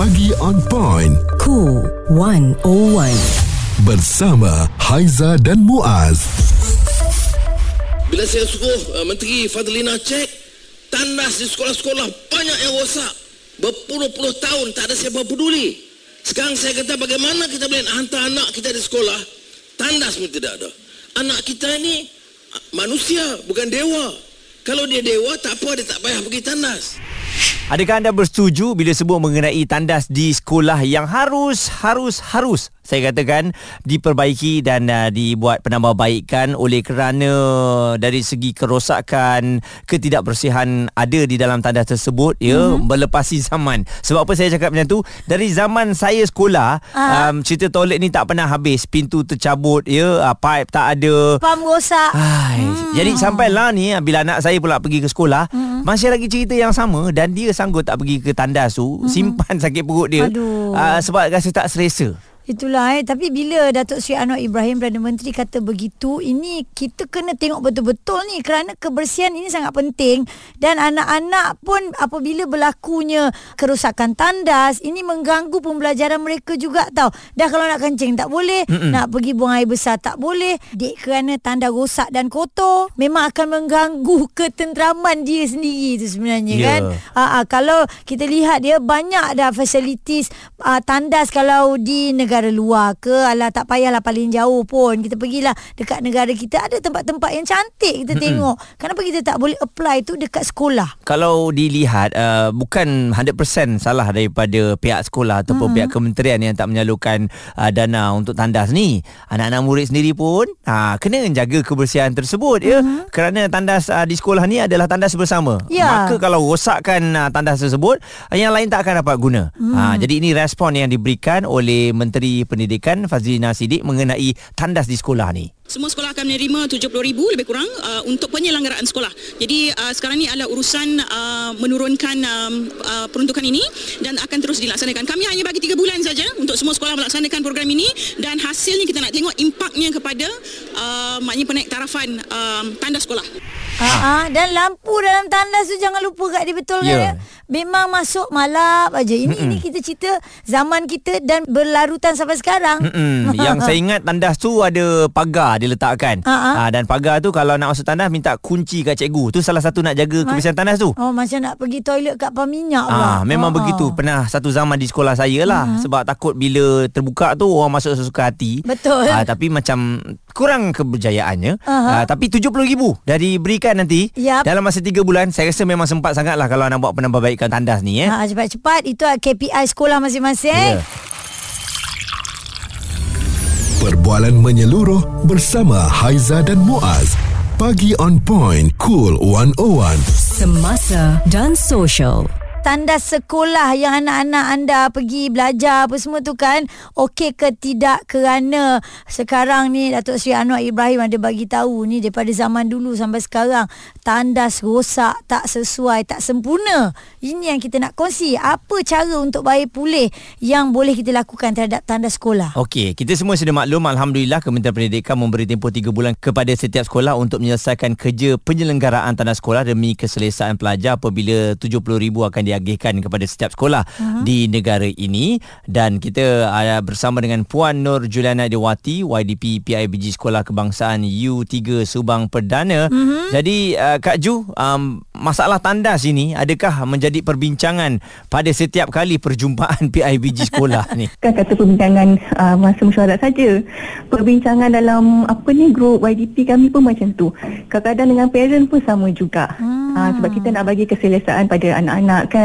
Pagi On Point Cool 101 bersama Haiza dan Muaz. Bila saya suruh Menteri Fadhlina cek tandas di sekolah-sekolah, banyak yang rosak, berpuluh-puluh tahun tak ada siapa peduli. Sekarang saya kata, bagaimana kita boleh hantar anak kita di sekolah, tandas pun tidak ada. Anak kita ni manusia, bukan dewa. Kalau dia dewa, tak apa, dia tak payah pergi tandas. Adakah anda bersetuju bila sebut mengenai tandas di sekolah yang harus saya katakan diperbaiki dan dibuat penambahbaikan, oleh kerana dari segi kerosakan, ketidakbersihan ada di dalam tandas tersebut, ya, melepasi zaman. Sebab apa saya cakap macam tu? Dari zaman saya sekolah, cerita toilet ni tak pernah habis, pintu tercabut, ya, pipe tak ada, pam rosak. Jadi sampailah ni bila anak saya pula pergi ke sekolah, masih lagi cerita yang sama, dan dia sanggup tak pergi ke tandas tu, simpan sakit perut dia. Sebab rasa tak selesa. Itulah tapi bila Datuk Sri Anwar Ibrahim, Perdana Menteri, kata begitu, ini kita kena tengok betul-betul ni, kerana kebersihan ini sangat penting. Dan anak-anak pun apabila berlakunya kerosakan tandas, ini mengganggu pembelajaran mereka juga tau. Dah kalau nak kencing tak boleh, nak pergi buang air besar tak boleh, kerana tandas rosak dan kotor memang akan mengganggu ketenteraman dia sendiri tu sebenarnya, kan. Kalau kita lihat, dia banyak dah facilities tandas kalau di negara luar ke, alah tak payahlah paling jauh pun, kita pergilah dekat negara kita, ada tempat-tempat yang cantik kita tengok. Kenapa kita tak boleh apply tu dekat sekolah? Kalau dilihat, bukan 100% salah daripada pihak sekolah ataupun pihak kementerian yang tak menyalurkan dana untuk tandas ni. Anak-anak murid sendiri pun kena jaga kebersihan tersebut, ya, kerana tandas di sekolah ni adalah tandas bersama. Maka kalau rosakkan tandas tersebut, yang lain tak akan dapat guna. Jadi ini respon yang diberikan oleh Menteri Pendidikan Fadhlina Siddiq mengenai tandas di sekolah ni. Semua sekolah akan menerima 70,000 lebih kurang untuk penyelenggaraan sekolah. Jadi sekarang ni adalah urusan menurunkan peruntukan ini dan akan terus dilaksanakan. Kami hanya bagi 3 bulan saja untuk semua sekolah melaksanakan program ini, dan hasilnya kita nak tengok impaknya kepada maknanya penaik tarafan tandas sekolah. Dan lampu dalam tandas tu jangan lupa kat dia, betul kan? Memang masuk malam aja. Ini kita cerita zaman kita dan berlarutan sampai sekarang. Yang saya ingat, tandas tu ada pagar diletakkan. Dan pagar tu kalau nak masuk tandas minta kunci kat cikgu. Tu salah satu nak jaga kebersihan tandas tu. Macam nak pergi toilet kat pam minyak pula. Memang begitu. Pernah satu zaman di sekolah saya lah. Sebab takut bila terbuka tu orang masuk sesuka hati. Betul. Tapi macam kurang keberjayaannya. Tapi 70,000 dah diberikan nanti. Dalam masa 3 bulan saya rasa memang sempat sangatlah kalau nak buat penambahbaikan tandas ni. Cepat-cepat. Itu KPI sekolah masing-masing. Perbualan menyeluruh bersama Haiza dan Muaz. Pagi On Point Cool 101. Semasa dan sosial. Tandas sekolah yang anak-anak anda pergi belajar apa semua tu kan, okey ke tidak? Kerana sekarang ni Datuk Sri Anwar Ibrahim ada bagi tahu ni, daripada zaman dulu sampai sekarang tandas rosak, tak sesuai, tak sempurna. Ini yang kita nak kongsi, apa cara untuk baik pulih yang boleh kita lakukan terhadap tandas sekolah. Okey, kita semua sudah maklum, alhamdulillah Kementerian Pendidikan memberi tempoh 3 bulan kepada setiap sekolah untuk menyelesaikan kerja penyelenggaraan tandas sekolah demi keselesaan pelajar, apabila 70,000 akan diagihkan kepada setiap sekolah di negara ini. Dan kita bersama dengan Puan Nur Juliana Dewati, YDP PIBG Sekolah Kebangsaan U3 Subang Perdana. Jadi Kak Ju, masalah tandas ini adakah menjadi perbincangan pada setiap kali perjumpaan PIBG sekolah ni? Kan kata perbincangan masa mesyuarat saja, perbincangan dalam grup YDP kami pun macam tu. Kadang-kadang dengan parent pun sama juga. Sebab kita nak bagi keselesaan pada anak-anak kan.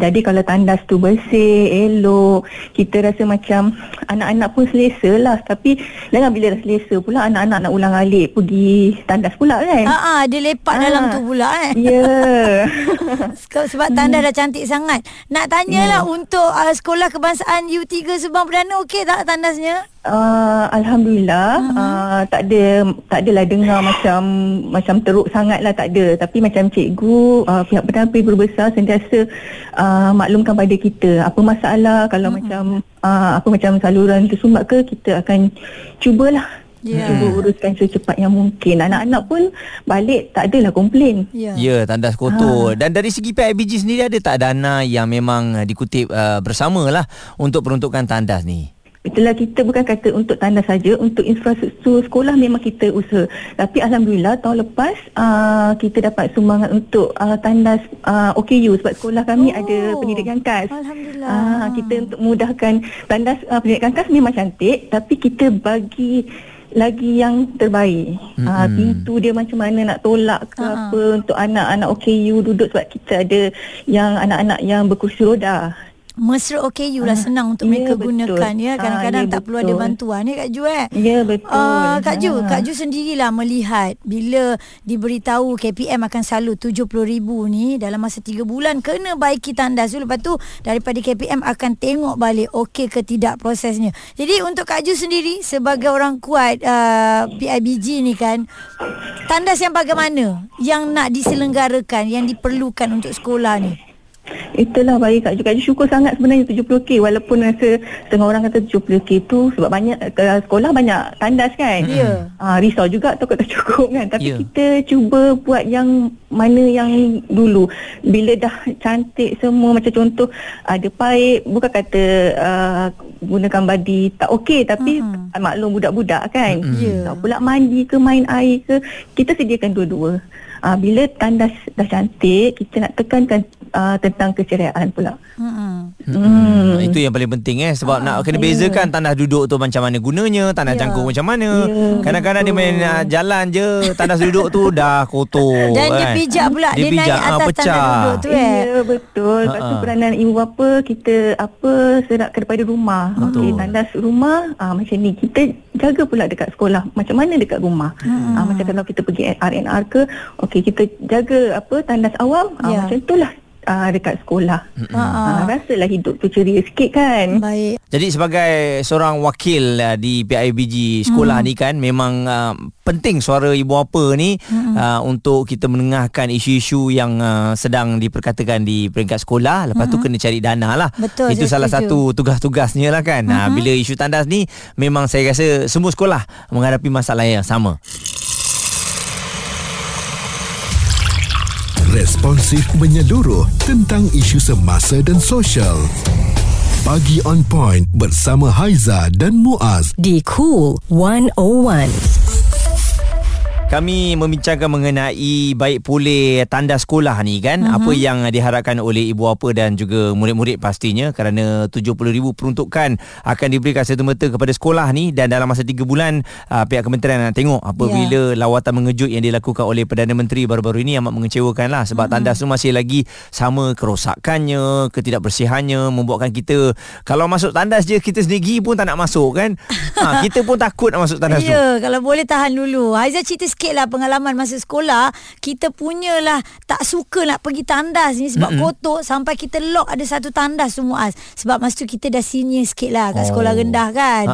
Jadi kalau tandas tu bersih, elok, kita rasa macam anak-anak pun selesa lah. Tapi jangan bila dah selesa pula anak-anak nak ulang alik pergi tandas pula kan. Dia lepak dalam tu pula kan. Sebab tandas dah cantik sangat. Nak tanyalah untuk Sekolah Kebangsaan U3 Subang Perdana, okey tak tandasnya? Alhamdulillah tak adalah dengar macam teruk sangatlah, tak ada. Tapi macam cikgu, pihak Perdana Guru Besar sentiasa maklumkan pada kita apa masalah. Kalau macam saluran tersumbat ke, kita akan cubalah Cuba uruskan secepat yang mungkin. Anak-anak pun balik tak adalah komplain. Tandas kotor. Dan dari segi PIBG sendiri, ada tak dana yang memang dikutip bersamalah untuk peruntukan tandas ni? Itulah, kita bukan kata untuk tandas saja, untuk infrastruktur sekolah memang kita usaha. Tapi alhamdulillah tahun lepas kita dapat sumbangan untuk tandas OKU, sebab sekolah kami ada pendidik kankas. Alhamdulillah. Kita untuk mudahkan tandas pendidik kankas memang cantik, tapi kita bagi lagi yang terbaik. Pintu dia macam mana nak tolak ke apa, untuk anak-anak OKU duduk, sebab kita ada yang anak-anak yang berkursi roda. Mesra OKU lah, senang untuk mereka gunakan ya. Kadang-kadang tak perlu ada bantuan ya Kak Ju eh. Ya betul. Kak Ju, Kak Ju sendirilah melihat bila diberitahu KPM akan salur 70,000 ni dalam masa 3 bulan kena baiki tandas tu. Lepas tu daripada KPM akan tengok balik okey ke tidak prosesnya. Jadi untuk Kak Ju sendiri sebagai orang kuat PIBG ni kan, tandas yang bagaimana yang nak diselenggarakan, yang diperlukan untuk sekolah ni? Itulah, baik Kak Ju. Kak Ju syukur sangat sebenarnya 70K, walaupun rasa setengah orang kata 70K tu sebab banyak sekolah banyak tandas kan. Risau juga, takut tak cukup kan. Tapi kita cuba buat yang mana yang dulu. Bila dah cantik semua, macam contoh ada paip, bukan kata gunakan badi tak okey, tapi maklum budak-budak kan. Tak pula mandi ke main air ke, kita sediakan dua-dua. Bila tandas dah cantik, kita nak tekankan tentang keceriaan pula. Itu yang paling penting eh, sebab nak kena bezakan tandas duduk tu macam mana gunanya, tandas jangkung macam mana. Kadang-kadang dia main jalan je, tandas duduk tu dah kotor. Dan dia pijak pula, dia naik atas tandas duduk tu eh. Ya betul. Lepas tu peranan ibu bapa kita apa, serak kepada rumah. Okey, tandas rumah macam ni. Kita jaga pula dekat sekolah macam mana dekat rumah. Macam kalau kita pergi R&R ke, okey, kita jaga apa tandas awam, macam itulah dekat sekolah. Rasalah hidup tu ceria sikit kan. Baik. Jadi sebagai seorang wakil di PIBG sekolah ni kan, memang penting suara ibu bapa ni untuk kita menengahkan isu-isu yang sedang diperkatakan di peringkat sekolah. Lepas tu kena cari dana lah. Betul, itu salah satu tugas-tugasnya lah kan. Bila isu tandas ni, memang saya rasa semua sekolah menghadapi masalah yang sama. Responsif menyeluruh tentang isu semasa dan sosial. Pagi On Point bersama Haiza dan Muaz di Cool 101. Kami membincangkan mengenai baik pulih tandas sekolah ni kan, apa yang diharapkan oleh ibu bapa dan juga murid-murid pastinya, kerana 70,000 peruntukan akan diberikan serta-merta kepada sekolah ni. Dan dalam masa 3 bulan pihak kementerian nak tengok apabila lawatan mengejut yang dilakukan oleh Perdana Menteri baru-baru ini amat mengecewakan lah, sebab tandas tu masih lagi sama kerosakannya, ketidakbersihannya, membuatkan kita kalau masuk tandas je kita sendiri pun tak nak masuk kan. Kita pun takut nak masuk tandas tu. Ya, kalau boleh tahan dulu. Haizah cerita sikitlah pengalaman masa sekolah. Kita punyalah tak suka nak pergi tandas ni sebab kotor, sampai kita lock ada satu tandas tu Muaz. Sebab masa tu kita dah senior sikitlah kat sekolah rendah kan.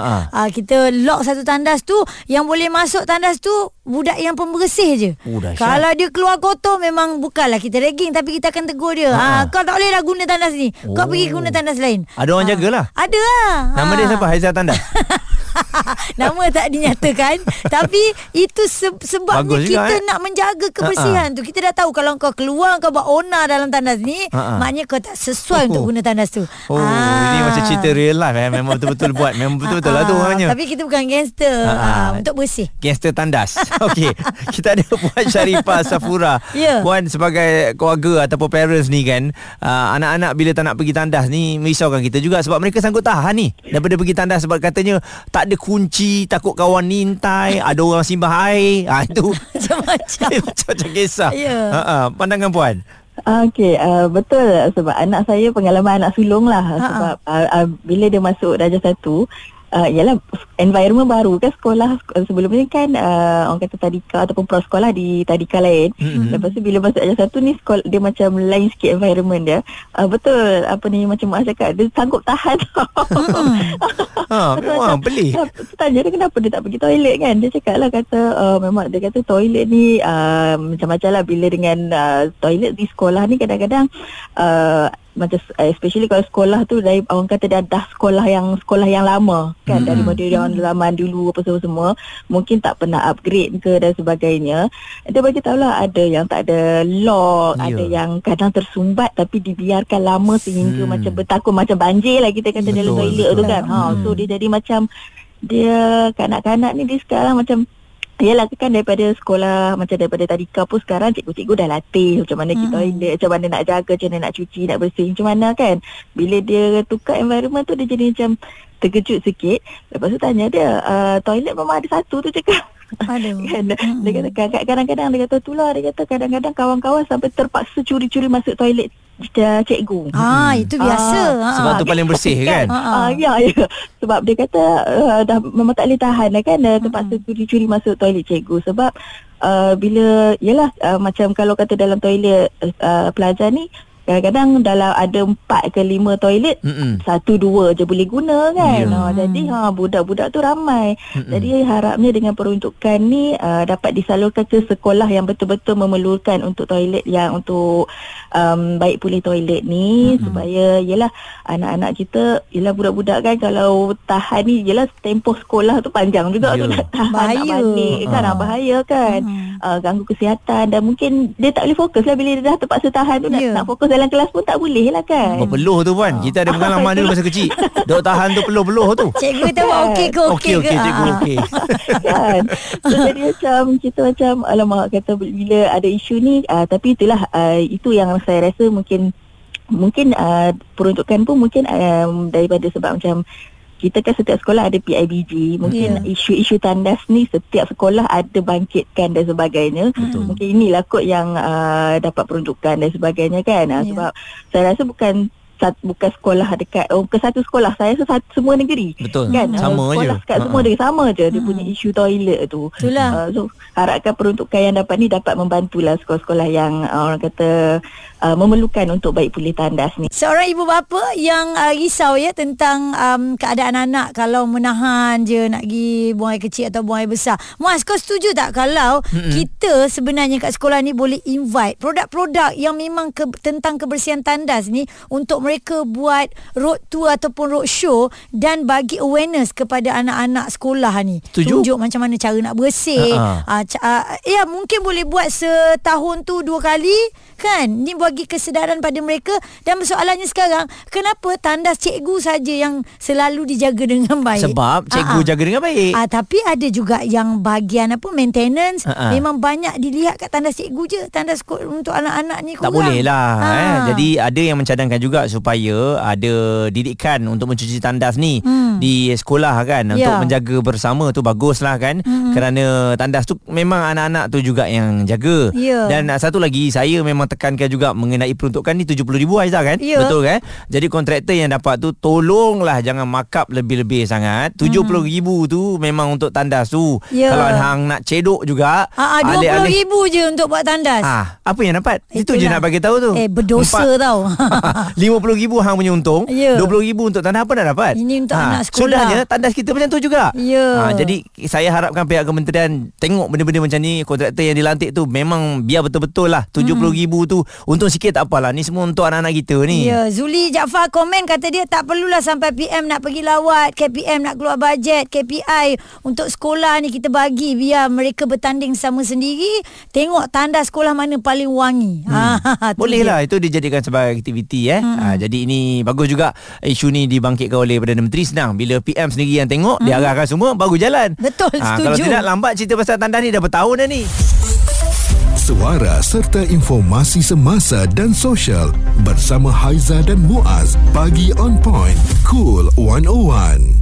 Kita lock satu tandas tu, yang boleh masuk tandas tu budak yang pembersih je. Kalau dia keluar kotor, memang bukanlah kita ragging, tapi kita akan tegur dia. Kau tak bolehlah guna tandas ni. Kau pergi guna tandas lain. Ada orang jagalah. Ada lah. Nama dia siapa? Haizah tandas. Nama tak dinyatakan. Tapi itu sebabnya kita nak menjaga kebersihan tu. Kita dah tahu kalau kau keluar, kau buat onar dalam tandas ni, maknanya kau tak sesuai untuk guna tandas tu. Ini macam cerita real life eh. Memang betul-betul buat. Memang betul-betul lah tu orangnya. Tapi kita bukan gangster. Untuk bersih, gangster tandas. Okey, kita ada Puan Syarifah Safura. Puan sebagai keluarga ataupun parents ni kan, anak-anak bila tak nak pergi tandas ni merisaukan kita juga, sebab mereka sanggup tahan ni daripada pergi tandas, sebab katanya tak ada kunci, takut kawan nintai, ada orang simbah air. Itu macam-macam kisah. Pandangan Puan? Betul, sebab anak saya pengalaman anak sulung lah. Sebab bila dia masuk darjah 1, ialah environment baru kan sekolah. Sebelum ni kan orang kata tadika ataupun prasekolah di tadika lain. Lepas tu bila masuk darjah 1 ni sekolah, dia macam lain sikit environment dia. Betul apa ni macam Muaz cakap, dia sanggup tahan. Memang pelik. Tanya dia kenapa dia tak pergi toilet kan. Dia cakap lah kata memang dia kata toilet ni macam-macam lah. Bila dengan toilet di sekolah ni kadang-kadang macam especially kalau sekolah tu dari orang kata dah sekolah yang lama kan, dari model zaman dulu apa semua mungkin tak pernah upgrade ke dan sebagainya. Dia bagi tahulah ada yang tak ada lock, ada yang kadang tersumbat tapi dibiarkan lama sehingga macam bertakun macam banjir lah kita kata dalam toilet tu kan. So dia jadi macam dia kanak-kanak ni dia sekarang macam yelah kan daripada sekolah, macam daripada tadika pun sekarang cikgu-cikgu dah latih macam mana kita toilet, macam mana nak jaga, macam mana nak cuci, nak bersih macam mana kan. Bila dia tukar environment tu dia jadi macam terkejut sikit. Lepas tu tanya dia, toilet memang ada satu tu cakap. Dia kata kadang-kadang dia kata tulah, dia kata kadang-kadang kawan-kawan sampai terpaksa curi-curi masuk toilet cikgu. Itu biasa. Sebab tu paling bersih kan. Ya. Sebab dia kata dah memang tak boleh tahan lah kan, terpaksa curi-curi masuk toilet cikgu. Sebab bila yalah macam kalau kata dalam toilet pelajar ni kadang-kadang dalam ada 4 ke 5 toilet, 1-2 je boleh guna kan. Jadi budak-budak tu ramai. Jadi harapnya dengan peruntukan ni dapat disalurkan ke sekolah yang betul-betul memerlukan untuk toilet yang untuk baik pulih toilet ni, supaya yelah anak-anak kita, yelah budak-budak kan kalau tahan ni yelah tempoh sekolah tu panjang juga tu nak tahan, bahaya. Nak balik kan, bahaya kan, ganggu kesihatan dan mungkin dia tak boleh fokus lah bila dia dah terpaksa tahan tu, nak fokus dalam kelas pun tak boleh lah kan. Berpeluh tu puan, kita ada pengalaman dulu masa kecil. Dok tahan tu peluh-peluh tu. Cikgu kita buat okey ke? Okey, cikgu. Kan. So, jadi kita alamak kata bila ada isu ni, tapi itulah itu yang saya rasa mungkin peruntukan pun mungkin daripada sebab macam kita kan setiap sekolah ada PIBG. Mungkin isu-isu tandas ni setiap sekolah ada bangkitkan dan sebagainya. Mungkin inilah kot yang dapat peruntukan dan sebagainya kan. Sebab saya rasa bukan sekolah dekat bukan satu sekolah, saya rasa semua negeri. Betul kan, sama sekolah je, sekolah semua negeri sama je dia punya isu toilet tu. So harapkan peruntukan yang dapat ni dapat membantulah sekolah-sekolah yang orang kata memerlukan untuk baik pulih tandas ni. Seorang ibu bapa yang risau ya tentang keadaan anak kalau menahan je nak pergi buang air kecil atau buang air besar. Mas, kau setuju tak kalau kita sebenarnya kat sekolah ni boleh invite produk-produk yang memang tentang kebersihan tandas ni untuk mereka buat road tour ataupun road show dan bagi awareness kepada anak-anak sekolah ni. Tunjuk macam mana cara nak bersih. Ya, mungkin boleh buat setahun tu 2 kali kan. Ni bagi kesedaran pada mereka. Dan persoalannya sekarang, kenapa tandas cikgu saja yang selalu dijaga dengan baik? Sebab cikgu jaga dengan baik. Tapi ada juga yang bahagian maintenance, memang banyak dilihat kat tandas cikgu je. Tandas untuk anak-anak ni kurang. Tak boleh lah. Jadi ada yang mencadangkan juga supaya ada didikan untuk mencuci tandas ni di sekolah kan, untuk menjaga bersama tu baguslah kan, kerana tandas tu memang anak-anak tu juga yang jaga. Dan satu lagi saya memang tekankan juga mengenai peruntukan ni 70,000 Aizah kan, betul kan? Jadi kontraktor yang dapat tu tolonglah jangan markup lebih-lebih sangat. 70,000 tu memang untuk tandas tu. Kalau hang nak cedok juga 20,000 je untuk buat tandas. Apa yang dapat? Itu je nak bagi tahu tu. Berdosa tau. 50,000 hang punya untung, 20,000 untuk tandas apa dah dapat. Ini untuk anak sekolah. Sudahnya tandas kita macam tu juga. Jadi saya harapkan pihak kementerian tengok benda-benda macam ni, kontraktor yang dilantik tu memang biar betul-betul lah. 70,000 tu untung sikit tak apalah, ni semua untuk anak-anak kita ni. Zuli Jaafar komen kata dia tak perlulah sampai PM nak pergi lawat, KPM nak keluar bajet, KPI untuk sekolah ni kita bagi biar mereka bertanding sama sendiri, tengok tandas sekolah mana paling wangi. Boleh lah itu dijadikan sebagai aktiviti. Jadi ini bagus juga isu ni dibangkitkan oleh Perdana Menteri. Senang bila PM sendiri yang tengok, dia arahkan semua baru jalan. Betul, setuju. Kalau tidak lambat cerita pasal tandas ni dah bertahun dah ni. Suara serta informasi semasa dan sosial bersama Haiza dan Muaz. Pagi On Point Cool 101.